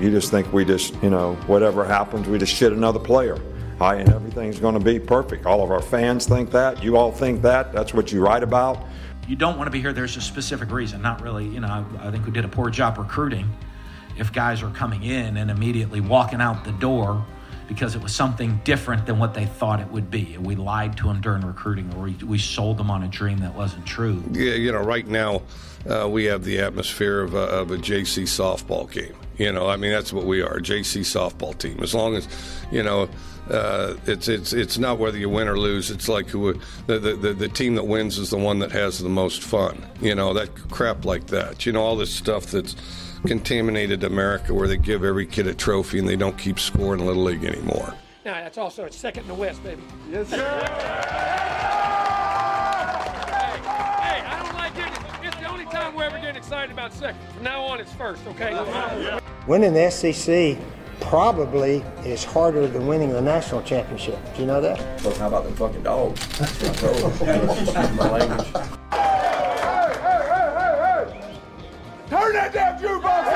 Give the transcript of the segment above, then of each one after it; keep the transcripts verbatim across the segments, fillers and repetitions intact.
You just think we just, you know, whatever happens, we just shit another player. Right, and everything's going to be perfect. All of our fans think that. You all think that. That's what you write about. You don't want to be here. There's a specific reason. Not really, you know, I think we did a poor job recruiting if guys are coming in and immediately walking out the door because it was something different than what they thought it would be. We lied to them during recruiting, or we, we sold them on a dream that wasn't true. Yeah, you know, right now uh, we have the atmosphere of a, of a J C softball game. You know, I mean, that's what we are, a J C softball team. As long as, you know, uh, it's it's it's not whether you win or lose. It's like who the, the, the team that wins is the one that has the most fun. You know, that crap like that. You know, all this stuff that's contaminated America where they give every kid a trophy and they don't keep score in Little League anymore. Now, that's also it's second in the West, baby. Yes, sir. Hey, hey, I don't like it. It's the only time we're ever getting excited about second. From now on, it's first, okay? Yeah. Winning the S E C probably is harder than winning the national championship. Do you know that? Well, how about the fucking dogs? My language. Turn that damn jukebox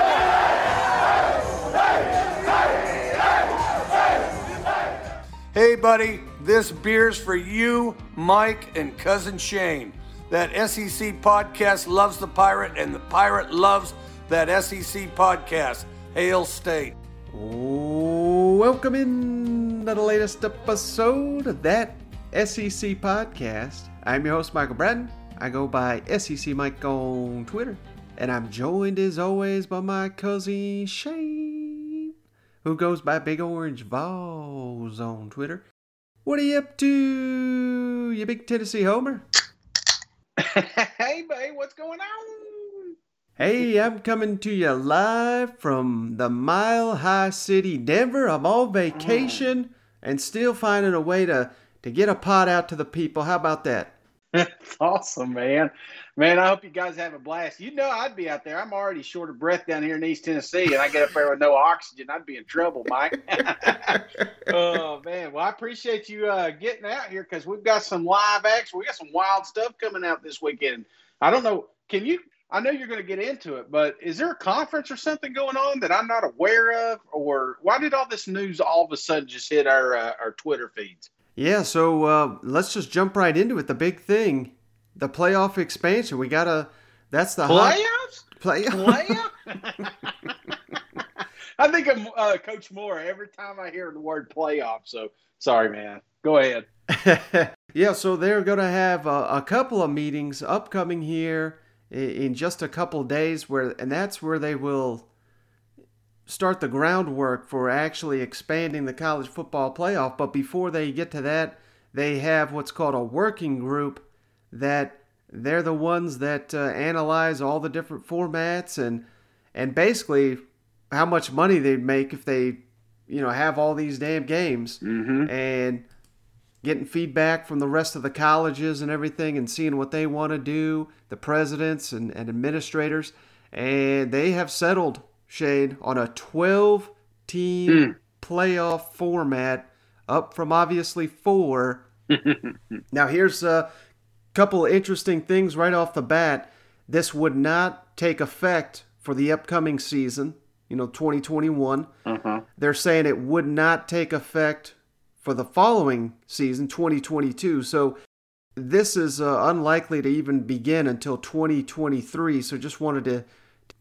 on! Hey, buddy, this beer's for you, Mike, and Cousin Shane. That S E C podcast loves the Pirate, and the Pirate loves that S E C podcast. Hail State. Welcome in to the latest episode of that S E C podcast. I'm your host, Michael Bratton. I go by S E C Mike on Twitter. And I'm joined, as always, by my cousin Shane, who goes by BigOrangeVols on Twitter. What are you up to, you big Tennessee homer? Hey, babe, what's going on? Hey, I'm coming to you live from the Mile High City, Denver. I'm on vacation mm. and still finding a way to, to get a pod out to the people. How about that? That's awesome, man. Man, I hope you guys have a blast. You know I'd be out there. I'm already short of breath down here in East Tennessee, and I get up there with no oxygen. I'd be in trouble, Mike. Oh, man. Well, I appreciate you uh, getting out here because we've got some live action. We got some wild stuff coming out this weekend. I don't know. Can you – I know you're going to get into it, but is there a conference or something going on that I'm not aware of? Or why did all this news all of a sudden just hit our, uh, our Twitter feeds? Yeah, so uh, let's just jump right into it. The big thing, the playoff expansion. We got a – that's the – Playoffs? Play- Playoffs? I think of uh, Coach Moore every time I hear the word playoff. So, sorry, man. Go ahead. Yeah, so they're going to have a, a couple of meetings upcoming here in, in just a couple days, where, and that's where they will start the groundwork for actually expanding the college football playoff. But before they get to that, they have what's called a working group that they're the ones that uh, analyze all the different formats and and basically how much money they'd make if they, you know, have all these damn games. Mm-hmm. And getting feedback from the rest of the colleges and everything and seeing what they want to do, the presidents and, and administrators. And they have settled, Shane, on a twelve-team mm. playoff format, up from obviously four. Now, here's a couple of interesting things right off the bat. This would not take effect for the upcoming season, you know, twenty twenty-one. Uh-huh. They're saying it would not take effect for the following season, twenty twenty-two. So this is uh, unlikely to even begin until twenty twenty-three. So just wanted to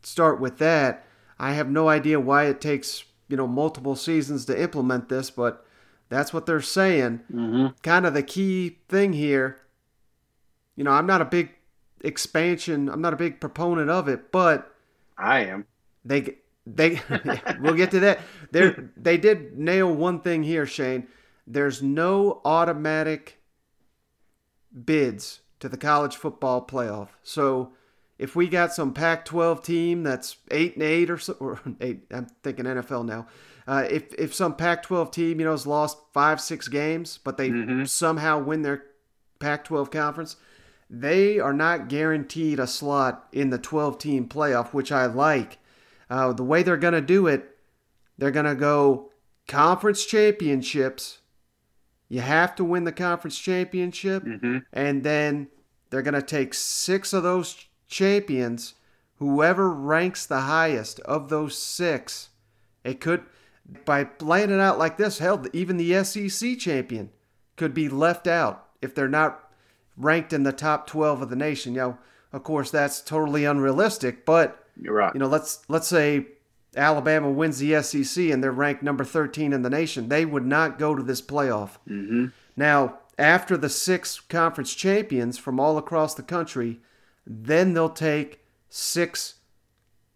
start with that. I have no idea why it takes, you know, multiple seasons to implement this, but that's what they're saying. Mm-hmm. Kind of the key thing here, you know, I'm not a big expansion, I'm not a big proponent of it, but I am. They they we'll get to that. They they did nail one thing here, Shane. There's no automatic bids to the college football playoff. So if we got some Pac twelve team that's eight and eight or so, or eight, I'm thinking N F L now. Uh, if if some Pac twelve team, you know, has lost five, six games, but they mm-hmm. somehow win their Pac twelve conference, they are not guaranteed a slot in the twelve-team playoff, which I like. Uh, the way they're going to do it, they're going to go conference championships. You have to win the conference championship, mm-hmm. and then they're going to take six of those champions. Whoever ranks the highest of those six It could, by playing it out like this, hell, even the S E C champion could be left out if they're not ranked in the top twelve of the nation. You know, of course, that's totally unrealistic, but you're right. You know, let's let's say Alabama wins the S E C and they're ranked number thirteen in the nation. They would not go to this playoff. Mm-hmm. Now, after the six conference champions from all across the country, then they'll take six,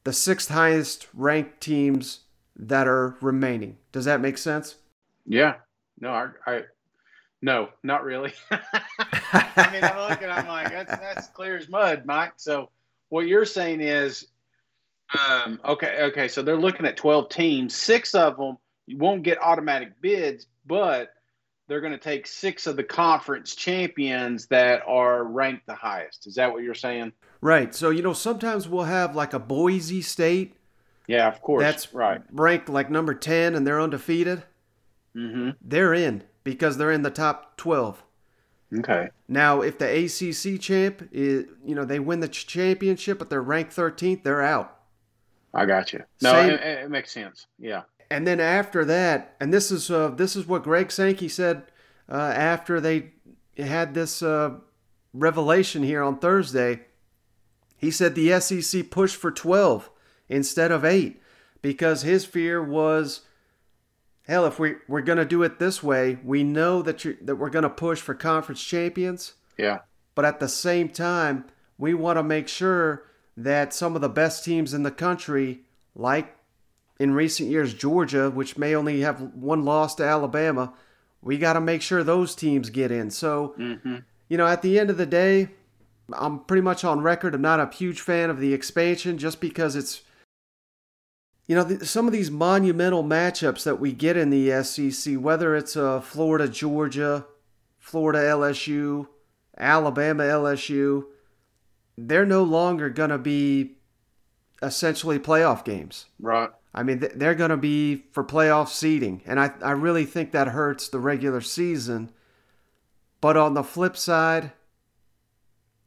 the sixth highest ranked teams that are remaining. Does that make sense? Yeah. No, I, I no, not really. I mean, I'm looking, I'm like, that's, that's clear as mud, Mike. So what you're saying is, um, okay, okay. So they're looking at twelve teams. Six of them you won't get automatic bids, but they're going to take six of the conference champions that are ranked the highest. Is that what you're saying? Right. So, you know, sometimes we'll have like a Boise State. Yeah, of course. That's right. Ranked like number ten and they're undefeated. Mm-hmm. They're in because they're in the top twelve. Okay. Now, if the A C C champ is, you know, they win the championship, but they're ranked thirteenth, they're out. I got you. No, Same, it, it makes sense. Yeah. And then after that, and this is uh, this is what Greg Sankey said uh, after they had this uh, revelation here on Thursday. He said the S E C pushed for twelve instead of eight because his fear was, hell, if we, we're going to do it this way, we know that you that we're going to push for conference champions. Yeah. But at the same time, we want to make sure that some of the best teams in the country, like in recent years, Georgia, which may only have one loss to Alabama, we got to make sure those teams get in. So, mm-hmm. you know, at the end of the day, I'm pretty much on record. I'm not a huge fan of the expansion just because it's, you know, some of these monumental matchups that we get in the S E C, whether it's uh, Florida, Georgia, Florida, L S U, Alabama, L S U, they're no longer going to be essentially playoff games. Right. I mean, they're going to be for playoff seeding. And I, I really think that hurts the regular season. But on the flip side,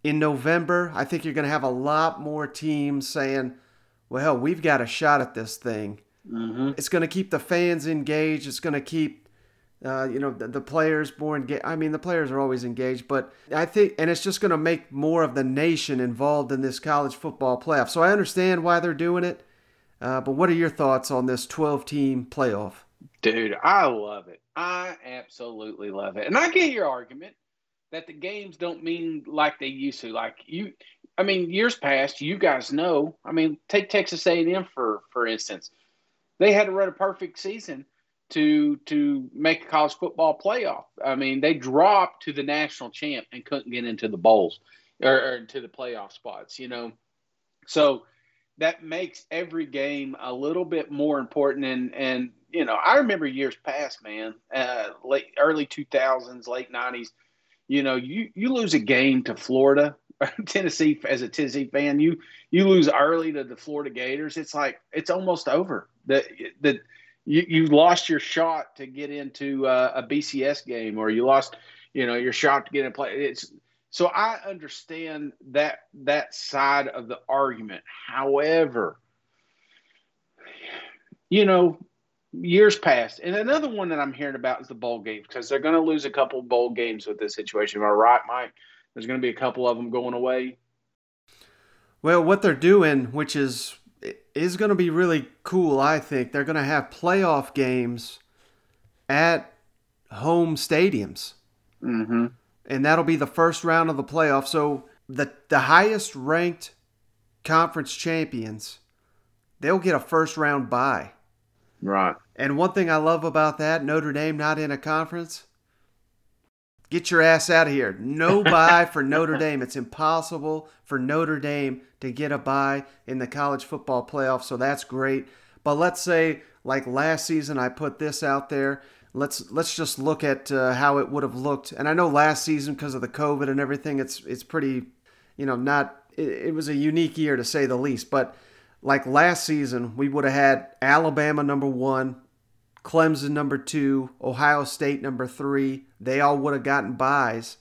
in November, I think you're going to have a lot more teams saying, well, hell, we've got a shot at this thing. Mm-hmm. It's going to keep the fans engaged. It's going to keep, uh, you know, the, the players more engaged. I mean, the players are always engaged, but I think, and it's just going to make more of the nation involved in this college football playoff. So I understand why they're doing it. Uh, but what are your thoughts on this twelve-team playoff? Dude, I love it. I absolutely love it. And I get your argument that the games don't mean like they used to. Like you, I mean, years past, you guys know. I mean, take Texas A and M for for instance. They had to run a perfect season to to make a college football playoff. I mean, they dropped to the national champ and couldn't get into the bowls or, or into the playoff spots. You know, so that makes every game a little bit more important. And and you know, I remember years past, man, uh, late early two thousands, late nineties. You know, you, you lose a game to Florida, Tennessee, as a Tennessee fan, you you lose early to the Florida Gators. It's like it's almost over. The, the, you, you lost your shot to get into uh, a B C S game, or you lost, you know, your shot to get in play. It's, so I understand that that side of the argument. However, you know, years past, and another one that I'm hearing about is the bowl games, because they're going to lose a couple of bowl games with this situation. Am I right, Mike? There's going to be a couple of them going away. Well, what they're doing, which is is going to be really cool, I think, they're going to have playoff games at home stadiums, mm-hmm. and that'll be the first round of the playoff. So the the highest ranked conference champions, they'll get a first round bye. Right. And one thing I love about that, Notre Dame not in a conference, get your ass out of here. No bye for Notre Dame. It's impossible for Notre Dame to get a bye in the college football playoff, so that's great. But let's say, like last season, I put this out there. Let's let's just look at uh, how it would have looked. And I know last season, because of the COVID and everything, it's it's pretty, you know, not it, it was a unique year to say the least, but like last season, we would have had Alabama number one, Clemson number two, Ohio State number three. They all would have gotten byes.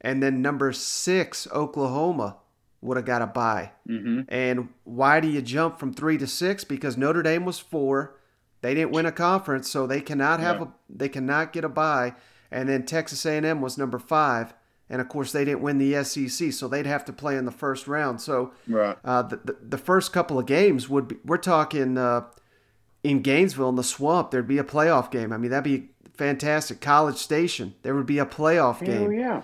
And then number six, Oklahoma, would have got a bye. Mm-hmm. And why do you jump from three to six? Because Notre Dame was four, They didn't win a conference, so they cannot have yeah. a they cannot get a bye. And then Texas A and M was number five, and of course they didn't win the S E C, so they'd have to play in the first round. So right. uh, the, the the first couple of games would be we're talking uh, in Gainesville in the Swamp. There'd be a playoff game. I mean, that'd be fantastic. College Station, there would be a playoff game. Oh yeah,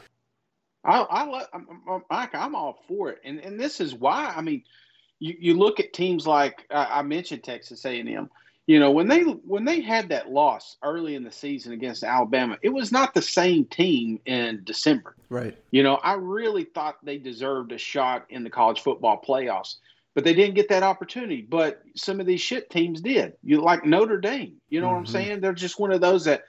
I I love, I'm, Mike, I'm all for it, and and this is why. I mean, you you look at teams like uh, I mentioned Texas A and M. You know, when they when they had that loss early in the season against Alabama, it was not the same team in December. Right. You know, I really thought they deserved a shot in the college football playoffs, but they didn't get that opportunity. But some of these shit teams did. You like Notre Dame. You know mm-hmm. what I'm saying? They're just one of those that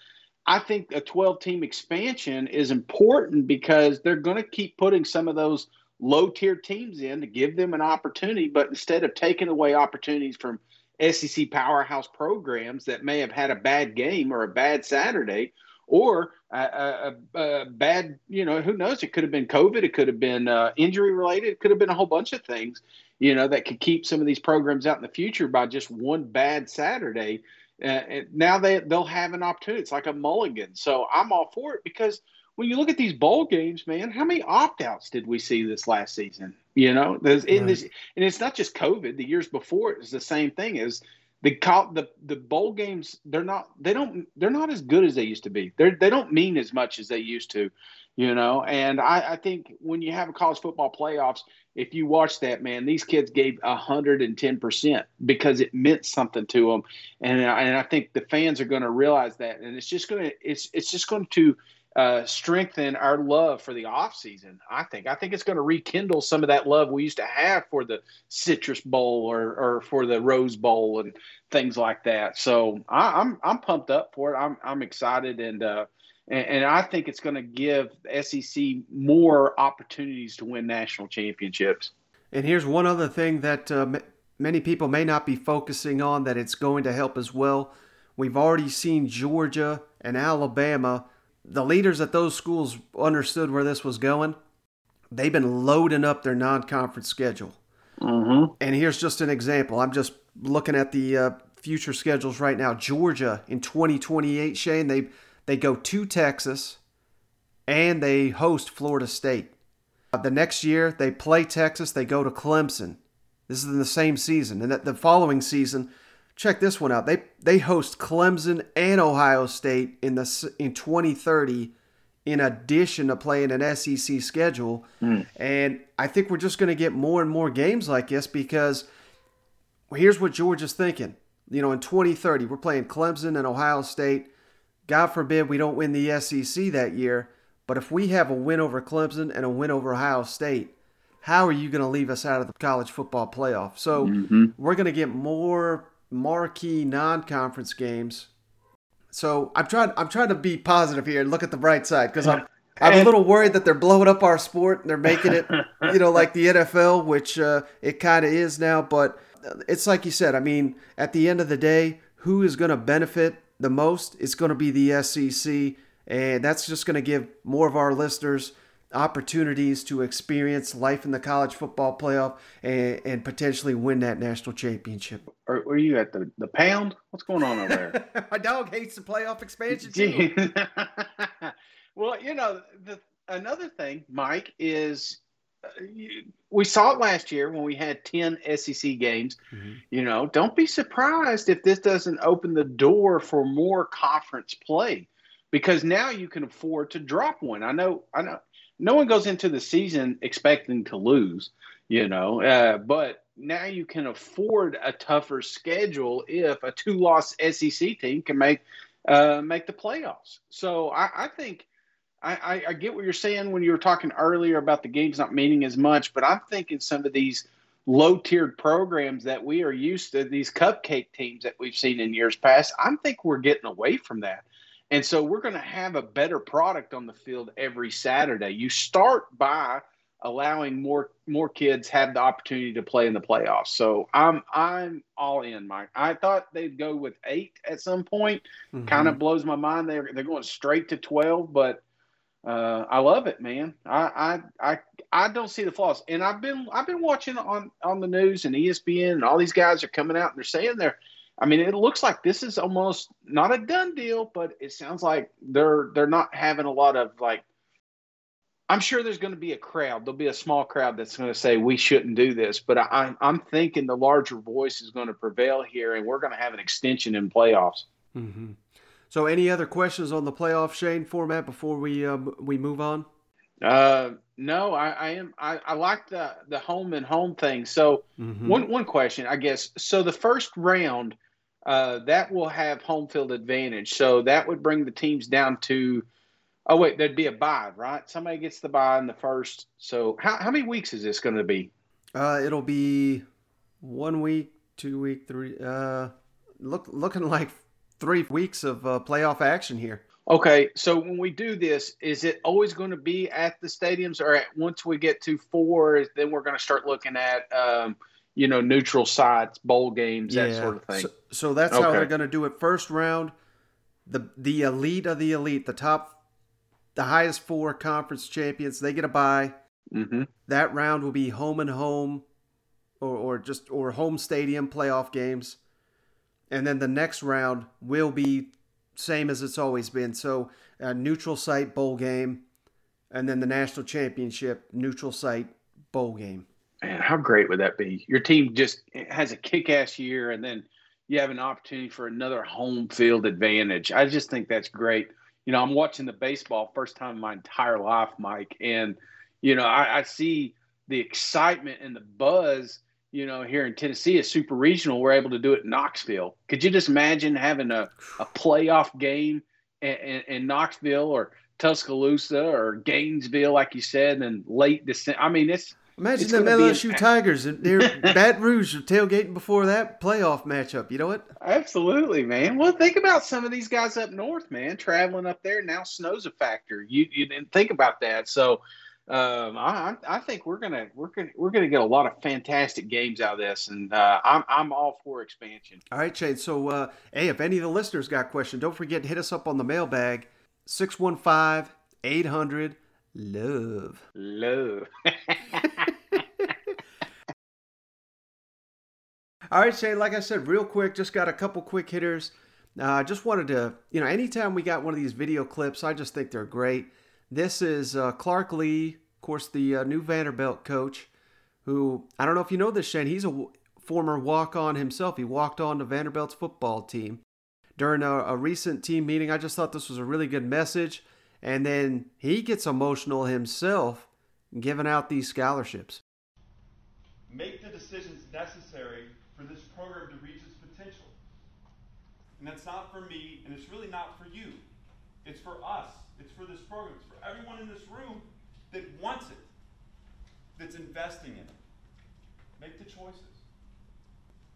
I think a twelve-team expansion is important because they're going to keep putting some of those low-tier teams in to give them an opportunity. But instead of taking away opportunities from – S E C powerhouse programs that may have had a bad game or a bad Saturday or a, a, a bad, you know, who knows? It could have been COVID. It could have been uh, injury related. It could have been a whole bunch of things, you know, that could keep some of these programs out in the future by just one bad Saturday. Uh, and now they, they'll have an opportunity. It's like a mulligan. So I'm all for it because when you look at these bowl games, man, how many opt-outs did we see this last season? You know, there's in right. this, and it's not just COVID. The years before, it was the same thing. Is the the the bowl games? They're not. They don't. They're not as good as they used to be. They they don't mean as much as they used to. You know, and I, I think when you have a college football playoffs, if you watch that, man, these kids gave one hundred ten percent because it meant something to them, and and I think the fans are going to realize that, and it's just going to it's it's just going to. Uh, strengthen our love for the offseason, I think. I think it's going to rekindle some of that love we used to have for the Citrus Bowl or, or for the Rose Bowl and things like that. So I, I'm I'm pumped up for it. I'm I'm excited, and uh, and, and I think it's going to give S E C more opportunities to win national championships. And here's one other thing that uh, m- many people may not be focusing on that it's going to help as well. We've already seen Georgia and Alabama. The leaders at those schools understood where this was going. They've been loading up their non-conference schedule. Mm-hmm. And here's just an example. I'm just looking at the uh, future schedules right now. Georgia in twenty twenty-eight, Shane, they they go to Texas and they host Florida State. Uh, the next year, they play Texas. They go to Clemson. This is in the same season. And the following season, check this one out. They they host Clemson and Ohio State in the in twenty thirty in addition to playing an S E C schedule. Mm. And I think we're just going to get more and more games like this because here's what Georgia's thinking. You know, in twenty thirty, we're playing Clemson and Ohio State. God forbid we don't win the S E C that year. But if we have a win over Clemson and a win over Ohio State, how are you going to leave us out of the college football playoff? So mm-hmm. we're going to get more marquee non-conference games. So I'm trying I'm trying to be positive here and look at the bright side because I'm I'm a little worried that they're blowing up our sport and they're making it, you know, like the N F L, which uh, it kind of is now. But it's like you said, I mean, at the end of the day, who is going to benefit the most? It's going to be the S E C, and that's just going to give more of our listeners opportunities to experience life in the college football playoff and, and potentially win that national championship. Are, are you at the, the pound? What's going on over there? My dog hates the playoff expansion too. Well, you know, the, another thing, Mike, is uh, you, we saw it last year when we had ten S E C games. Mm-hmm. You know, don't be surprised if this doesn't open the door for more conference play because now you can afford to drop one. I know, I know. No one goes into the season expecting to lose, you know, uh, but now you can afford a tougher schedule if a two-loss S E C team can make uh, make the playoffs. So I, I think I, I, I get what you're saying when you were talking earlier about the games not meaning as much, but I'm thinking some of these low-tiered programs that we are used to, these cupcake teams that we've seen in years past, I think we're getting away from that. And so we're going to have a better product on the field every Saturday. You start by allowing more more kids have the opportunity to play in the playoffs. So I'm I'm all in, Mike. I thought they'd go with eight at some point. Mm-hmm. Kind of blows my mind. They're they're going straight to twelve, but uh, I love it, man. I, I I I don't see the flaws. And I've been I've been watching on on the news and E S P N and all these guys are coming out and they're saying they're I mean, it looks like this is almost not a done deal, but it sounds like they're they're not having a lot of, like, I'm sure there's going to be a crowd. There'll be a small crowd that's going to say we shouldn't do this, but I, I'm thinking the larger voice is going to prevail here, and we're going to have an extension in playoffs. Mm-hmm. So, any other questions on the playoff, Shane, format before we uh, we move on? Uh, no, I, I am. I, I like the the home and home thing. So, mm-hmm. one one question, I guess. So, the first round uh, that will have home field advantage. So that would bring the teams down to. Oh, wait, there'd be a bye, right? Somebody gets the bye in the first. So how how many weeks is this going to be? Uh, it'll be one week, two week, three. Uh, look, looking like three weeks of uh, playoff action here. Okay, so when we do this, is it always going to be at the stadiums, or at, once we get to four, then we're going to start looking at um, you know, neutral sites, bowl games, yeah. that sort of thing? So, so that's okay. How they're going to do it. First round, the the elite of the elite, the top The highest four conference champions, they get a bye. Mm-hmm. That round will be home and home, or, or just or home stadium playoff games, and then the next round will be same as it's always been. So a neutral site bowl game, and then the national championship neutral site bowl game. Man, how great would that be? Your team just has a kick-ass year, and then you have an opportunity for another home field advantage. I just think that's great. You know, I'm watching the baseball first time in my entire life, Mike, and, you know, I, I see the excitement and the buzz, you know, here in Tennessee is super regional. We're able to do it in Knoxville. Could you just imagine having a, a playoff game in, in, in Knoxville or Tuscaloosa or Gainesville, like you said, and late December? I mean, it's – Imagine them L S U an- Tigers near Baton Rouge tailgating before that playoff matchup. You know what? Absolutely, man. Well, think about some of these guys up north, man, traveling up there. Now snow's a factor. You you didn't think about that. So um, I I think we're gonna we're gonna we're gonna get a lot of fantastic games out of this, and uh, I'm I'm all for expansion. All right, Shane. So uh, hey, if any of the listeners got questions, don't forget to hit us up on the mailbag six one five eight hundred. Love. Love. All right, Shane, like I said, real quick, just got a couple quick hitters. I uh, just wanted to, you know, anytime we got one of these video clips, I just think they're great. This is uh, Clark Lea, of course, the uh, new Vanderbilt coach, who, I don't know if you know this, Shane, he's a w- former walk-on himself. He walked on to Vanderbilt's football team. During a, a recent team meeting, I just thought this was a really good message. And then he gets emotional himself giving out these scholarships. Make the decisions necessary for this program to reach its potential. And that's not for me, and it's really not for you. It's for us. It's for this program. It's for everyone in this room that wants it, that's investing in it. Make the choices.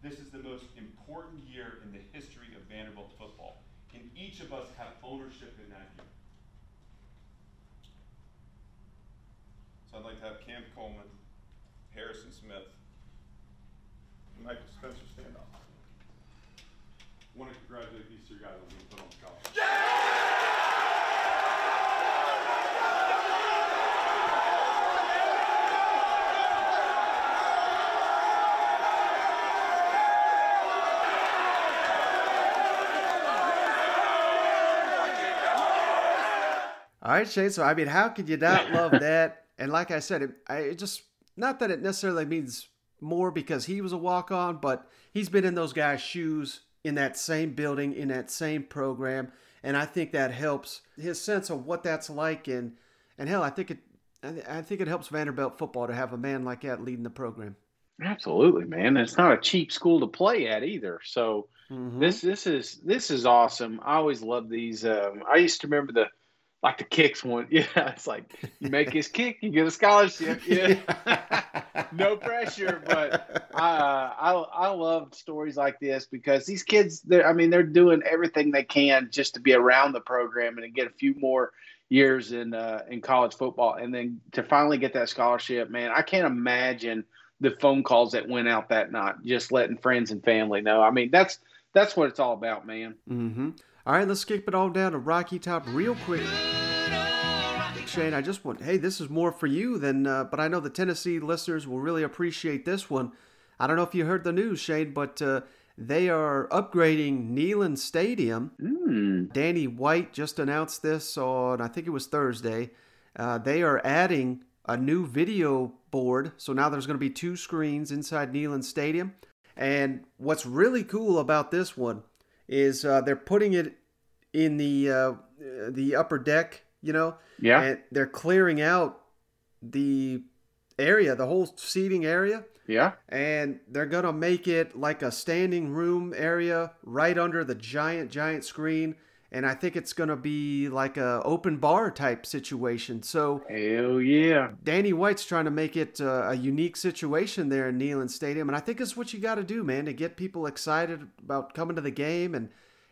This is the most important year in the history of Vanderbilt football, and each of us have ownership in that year. So I'd like to have Cam Coleman, Harrison Smith, and Michael Spencer stand up. I want to congratulate these three guys on being put on scholarship. All right, Shane. So I mean, how could you not love that? And like I said, it, I, it just, not that it necessarily means more because he was a walk-on, but he's been in those guys' shoes in that same building, in that same program. And I think that helps his sense of what that's like. And, and hell, I think it I think it helps Vanderbilt football to have a man like that leading the program. Absolutely, man. And it's not a cheap school to play at either. So mm-hmm. this this is this is awesome. I always love these. Um, I used to remember the Like the kicks one. Yeah, it's like you make his kick, you get a scholarship. Yeah. No pressure, but uh, I I love stories like this because these kids, I mean, they're doing everything they can just to be around the program and to get a few more years in uh, in college football. And then to finally get that scholarship, man, I can't imagine the phone calls that went out that night, just letting friends and family know. I mean, that's that's what it's all about, man. Mm-hmm. All right, let's skip it all down to Rocky Top real quick. Shane, I just want, hey, this is more for you than, uh, but I know the Tennessee listeners will really appreciate this one. I don't know if you heard the news, Shane, but uh, They are upgrading Neyland Stadium. Mm. Danny White just announced this on, I think it was Thursday. Uh, they are adding a new video board. So now there's going to be two screens inside Neyland Stadium. And what's really cool about this one is uh, they're putting it in the uh, the upper deck, you know? Yeah. And they're clearing out the area, the whole seating area. Yeah. And they're going to make it like a standing room area right under the giant, giant screen. And I think it's going to be like a open bar type situation. So hell yeah. Danny White's trying to make it uh, a unique situation there in Neyland Stadium. And I think it's what you got to do, man, to get people excited about coming to the game. And,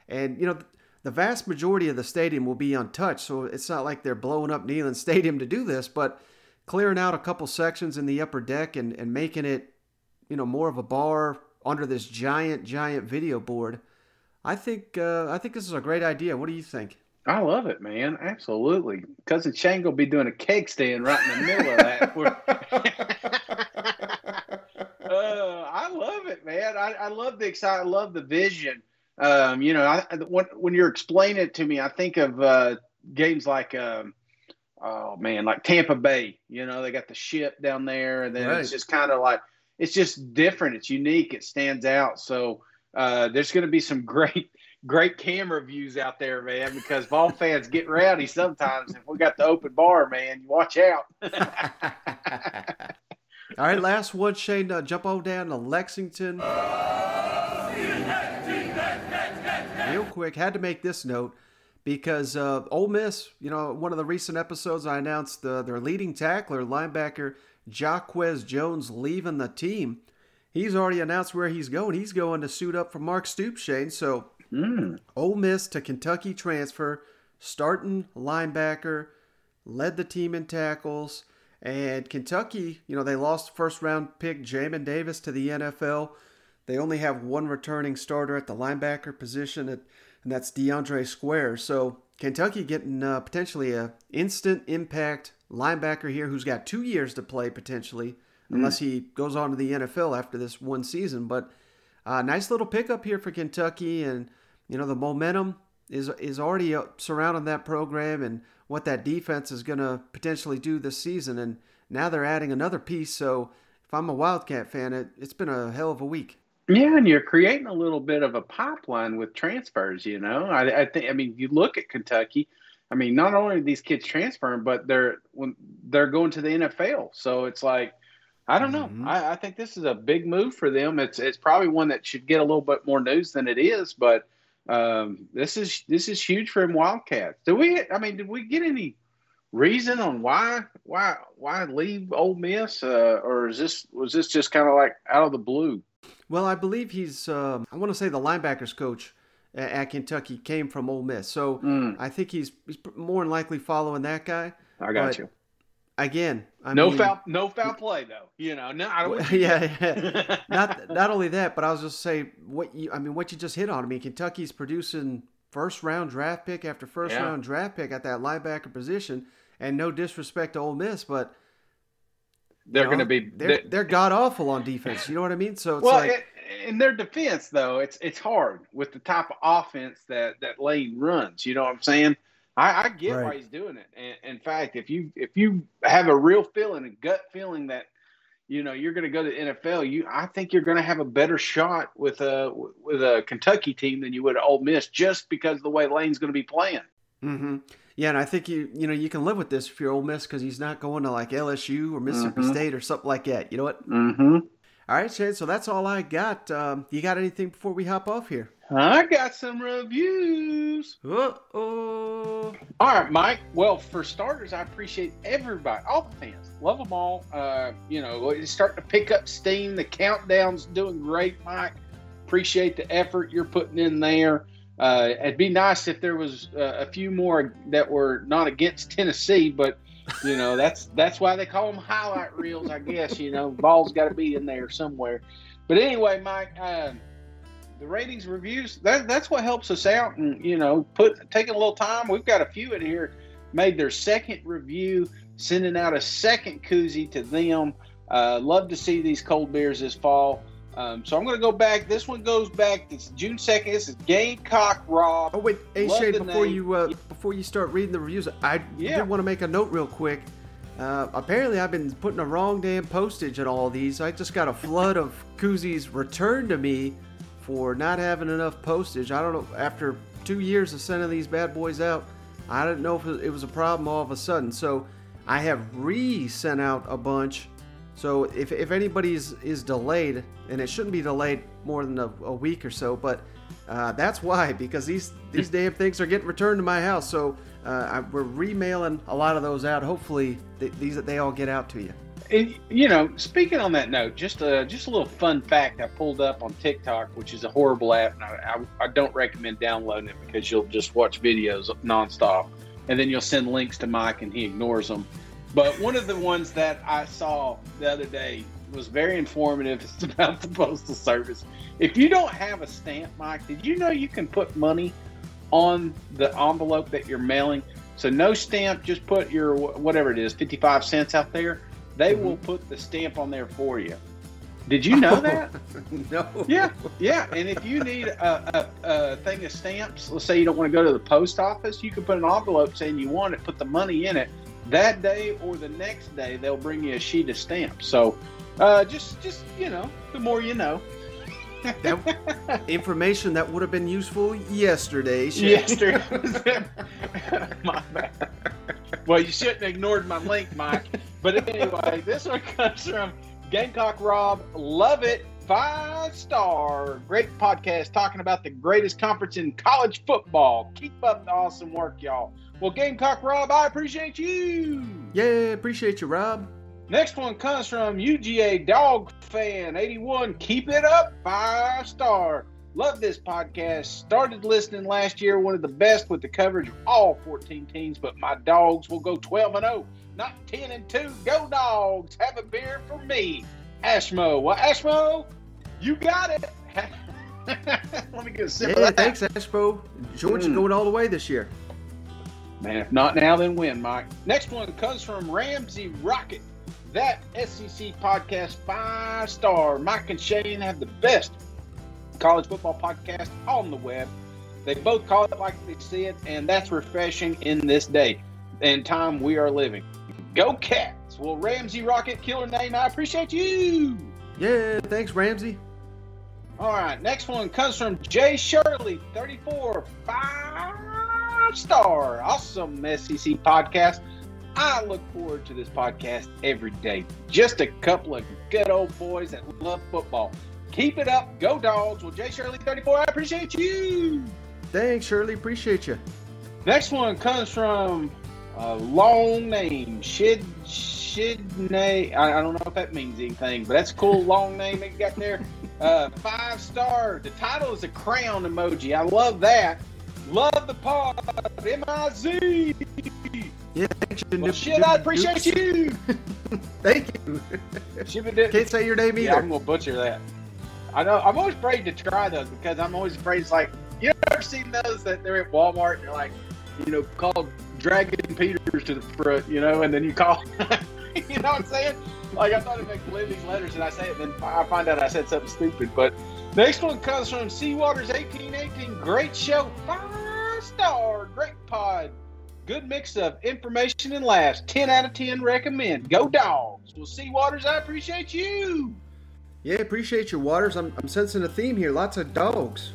and you know, the vast majority of the stadium will be untouched. So it's not like they're blowing up Neyland Stadium to do this, but clearing out a couple sections in the upper deck and, and making it, you know, more of a bar under this giant, giant video board. I think uh, I think this is a great idea. What do you think? I love it, man. Absolutely. Cousin Shane will be doing a cake stand right in the middle of that. uh, I love it, man. I, I love the excitement. I love the vision. Um, you know, I, when, when you're explaining it to me, I think of uh, games like, um, oh, man, like Tampa Bay. You know, they got the ship down there. And then right. It's just kind of like – it's just different. It's unique. It stands out. So – Uh, there's going to be some great, great camera views out there, man, because ball fans get rowdy sometimes. If we got the open bar, man, watch out. All right, last one, Shane. Uh, jump on down to Lexington. Real quick, had to make this note because uh, Ole Miss, you know, one of the recent episodes I announced uh, their leading tackler, linebacker Jacquez Jones, leaving the team. He's already announced where he's going. He's going to suit up for Mark Stoops, Shane. So mm. Ole Miss to Kentucky transfer, starting linebacker, led the team in tackles. And Kentucky, you know, they lost first-round pick Jamin Davis to the N F L. They only have one returning starter at the linebacker position, at, and that's DeAndre Square. So Kentucky getting uh, potentially an instant impact linebacker here who's got two years to play potentially. Unless he goes on to the N F L after this one season. But uh, nice little pickup here for Kentucky. And, you know, the momentum is is already surrounding that program and what that defense is going to potentially do this season. And now they're adding another piece. So if I'm a Wildcat fan, it, it's been a hell of a week. Yeah, and you're creating a little bit of a pipeline with transfers, you know. I, I think, I mean, you look at Kentucky. I mean, not only are these kids transferring, but they're when they're going to the N F L. So it's like, I don't know. Mm-hmm. I, I think this is a big move for them. It's it's probably one that should get a little bit more news than it is, but um, this is this is huge for them Wildcats. Do we? I mean, did we get any reason on why why why leave Ole Miss, uh, or is this was this just kind of like out of the blue? Well, I believe he's. Um, I want to say the linebackers coach at, at Kentucky came from Ole Miss, so mm. I think he's, he's more than likely following that guy. I got but, you. Again, I no mean, foul, no foul play though. You know, no, I don't. Yeah, yeah. not not only that, but I was just saying what you. I mean, what you just hit on. I mean, Kentucky's producing first round draft pick after first yeah. round draft pick at that linebacker position, and no disrespect to Ole Miss, but they're going to be they're, they're, they're god awful on defense. You know what I mean? So it's well, like it, in their defense though, it's it's hard with the type of offense that that Lane runs. You know what I'm saying? I, I get right. why he's doing it. And, in fact, if you if you have a real feeling, a gut feeling that you know you're going to go to the N F L, you I think you're going to have a better shot with a with a Kentucky team than you would at Ole Miss just because of the way Lane's going to be playing. Mm-hmm. Yeah, and I think you you know you can live with this if you're Ole Miss because he's not going to like L S U or Mississippi mm-hmm. State or something like that. You know what? Mm-hmm. All right, Shane, so that's all I got. Um, you got anything before we hop off here? I got some reviews. Uh-oh. All right, Mike. Well, for starters, I appreciate everybody, all the fans. Love them all. Uh, you know, it's starting to pick up steam. The countdown's doing great, Mike. Appreciate the effort you're putting in there. Uh, it'd be nice if there was uh, a few more that were not against Tennessee, but you know, that's that's why they call them highlight reels, I guess. You know, ball's got to be in there somewhere. But anyway, Mike, uh, the ratings, reviews, that, that's what helps us out. And, you know, put taking a little time. We've got a few in here made their second review, sending out a second koozie to them. Uh, love to see these cold beers this fall. Um, so I'm going to go back. This one goes back. It's June second. This is Gamecock Rob. Oh, wait. Hey, Shane, before name. you uh, before you start reading the reviews, I yeah. did want to make a note real quick. Uh, apparently, I've been putting the wrong damn postage on all these. I just got a flood of koozies returned to me for not having enough postage. I don't know. After two years of sending these bad boys out, I didn't know if it was a problem all of a sudden. So I have re-sent out a bunch. So if if anybody's is delayed, and it shouldn't be delayed more than a, a week or so, but uh, that's why, because these, these damn things are getting returned to my house. So uh, I, we're remailing a lot of those out. Hopefully th- these they all get out to you. And, you know, speaking on that note, just a, just a little fun fact I pulled up on TikTok, which is a horrible app, and I, I, I don't recommend downloading it because you'll just watch videos nonstop, and then you'll send links to Mike and he ignores them. But one of the ones that I saw the other day was very informative. It's about the Postal Service. If you don't have a stamp, Mike, did you know you can put money on the envelope that you're mailing? So no stamp, just put your whatever it is, fifty-five cents out there. They mm-hmm. will put the stamp on there for you. Did you know oh, that? No. Yeah, yeah. And if you need a, a, a thing of stamps, let's say you don't want to go to the post office, you can put an envelope saying you want it, put the money in it. That day or the next day, they'll bring you a sheet of stamps. So uh, just, just you know, the more you know. That information that would have been useful yesterday. Shane. Yesterday. My bad. Well, you shouldn't have ignored my link, Mike. But anyway, this one comes from Gamecock Rob. Love it. Five-star. Great podcast talking about the greatest conference in college football. Keep up the awesome work, y'all. Well, Gamecock Rob, I appreciate you. Yeah, appreciate you, Rob. Next one comes from U G A Dog Fan eighty-one. Keep it up, five star. Love this podcast. Started listening last year. One of the best with the coverage of all fourteen teams, but my dogs will go twelve and oh, not ten and two. Go dogs. Have a beer for me. Ashmo. Well, Ashmo, you got it. Let me get a sip yeah, of that. Thanks, Ashmo. Georgia mm. going all the way this year. Man, if not now, then when, Mike? Next one comes from Ramsey Rocket. That S E C podcast, five star. Mike and Shane have the best college football podcast on the web. They both call it like they see it, and that's refreshing in this day and time we are living. Go Cats. Well, Ramsey Rocket, killer name. I appreciate you. Yeah, thanks, Ramsey. All right, next one comes from Jay Shirley thirty-four. Five star. Awesome S E C podcast. I look forward to this podcast every day. Just a couple of good old boys that love football. Keep it up. Go dogs. Well, Jay Shirley thirty-four, I appreciate you. Thanks, Shirley. Appreciate you. Next one comes from a long name. Shid, Shidney. I, I don't know if that means anything, but that's a cool long name they got there. Uh, five star. The title is a crown emoji. I love that. Love the pod, M I Z. Yeah, thanks. Well, shit, I appreciate you. Thank you. Can't say your name either. Yeah, I'm going to butcher that. I know. I'm always afraid to try those because I'm always afraid it's like, you ever seen those that they're at Walmart and they're like, you know, called Dragon Peters to the front, you know, and then you call, you know what I'm saying? Like, I thought it would make these letters and I say it and then I find out I said something stupid, but. Next one comes from Seawaters eighteen eighteen. Great show. Five star. Great pod. Good mix of information and laughs. ten out of ten recommend. Go dogs. Well, Seawaters, I appreciate you. Yeah, appreciate your Waters. I'm, I'm sensing a theme here. Lots of dogs.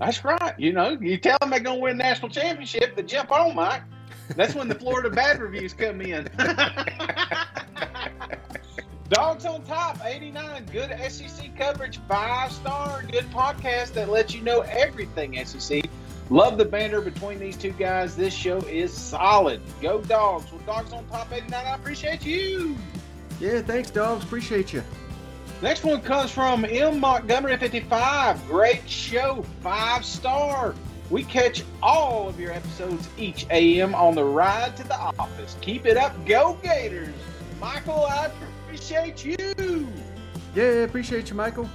That's right. You know, you tell them they're going to win national championship, they jump on, Mike. That's when the Florida bad reviews come in. Dogs on top eighty-nine. Good S E C coverage, five star. Good podcast that lets you know everything S E C. Love the banter between these two guys. This show is solid. Go dogs. Well, dogs on top eighty-nine, I appreciate you. Yeah, thanks dogs, appreciate you. Next one comes from M. Montgomery fifty-five. Great show, five star. We catch all of your episodes each A M on the ride to the office. Keep it up, go Gators. Michael, I appreciate you. Yeah, appreciate you, Michael.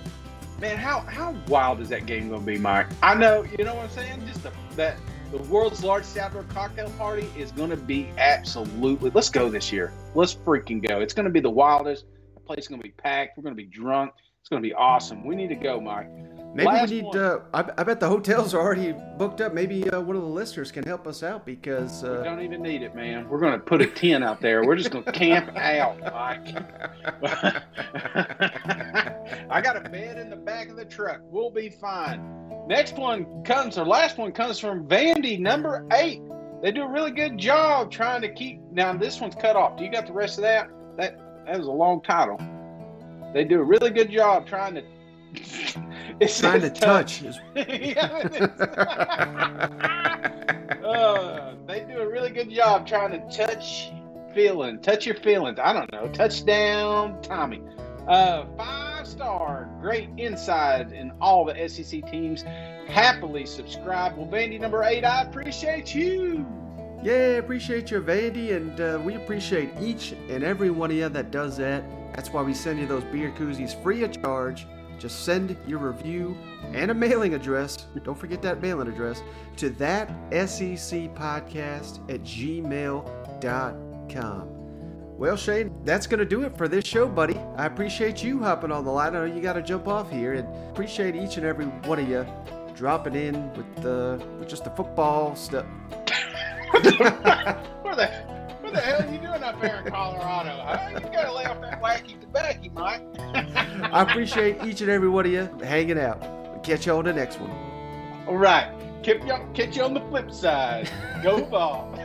Man, how how wild is that game going to be, Mike? I know, you know what I'm saying? Just the, that the world's largest outdoor cocktail party is going to be absolutely. Let's go this year. Let's freaking go. It's going to be the wildest. The place is going to be packed. We're going to be drunk. It's going to be awesome. We need to go, Mike. Maybe Last we need uh, – I, I bet the hotels are already booked up. Maybe uh, one of the listeners can help us out because uh... – We don't even need it, man. We're going to put a tent out there. We're just going to camp out, Mike. I got a bed in the back of the truck. We'll be fine. Next one comes – or last one comes from Vandy number eight. They do a really good job trying to keep – now, this one's cut off. Do you got the rest of that? That, that was a long title. They do a really good job trying to – trying to touch. touch. uh, they do a really good job trying to touch feeling. Touch your feelings. I don't know. Touchdown, Tommy. Uh, five-star, great inside in all the S E C teams. Happily subscribe. Well, Vandy number eight, I appreciate you. Yeah, appreciate you, Vandy, and uh, we appreciate each and every one of you that does that. That's why we send you those beer koozies free of charge. Just send your review and a mailing address. Don't forget that mailing address to that S E C podcast at gmail dot com. Well, Shane, that's going to do it for this show, buddy. I appreciate you hopping on the line. I know you got to jump off here, and appreciate each and every one of you dropping in with the with just the football stuff. What the? What the hell are you doing up there in Colorado? Huh? You gotta lay off that wacky tobacco, Mike. I appreciate each and every one of you hanging out. We'll catch you on the next one. All right. Catch you on the flip side. Go ball.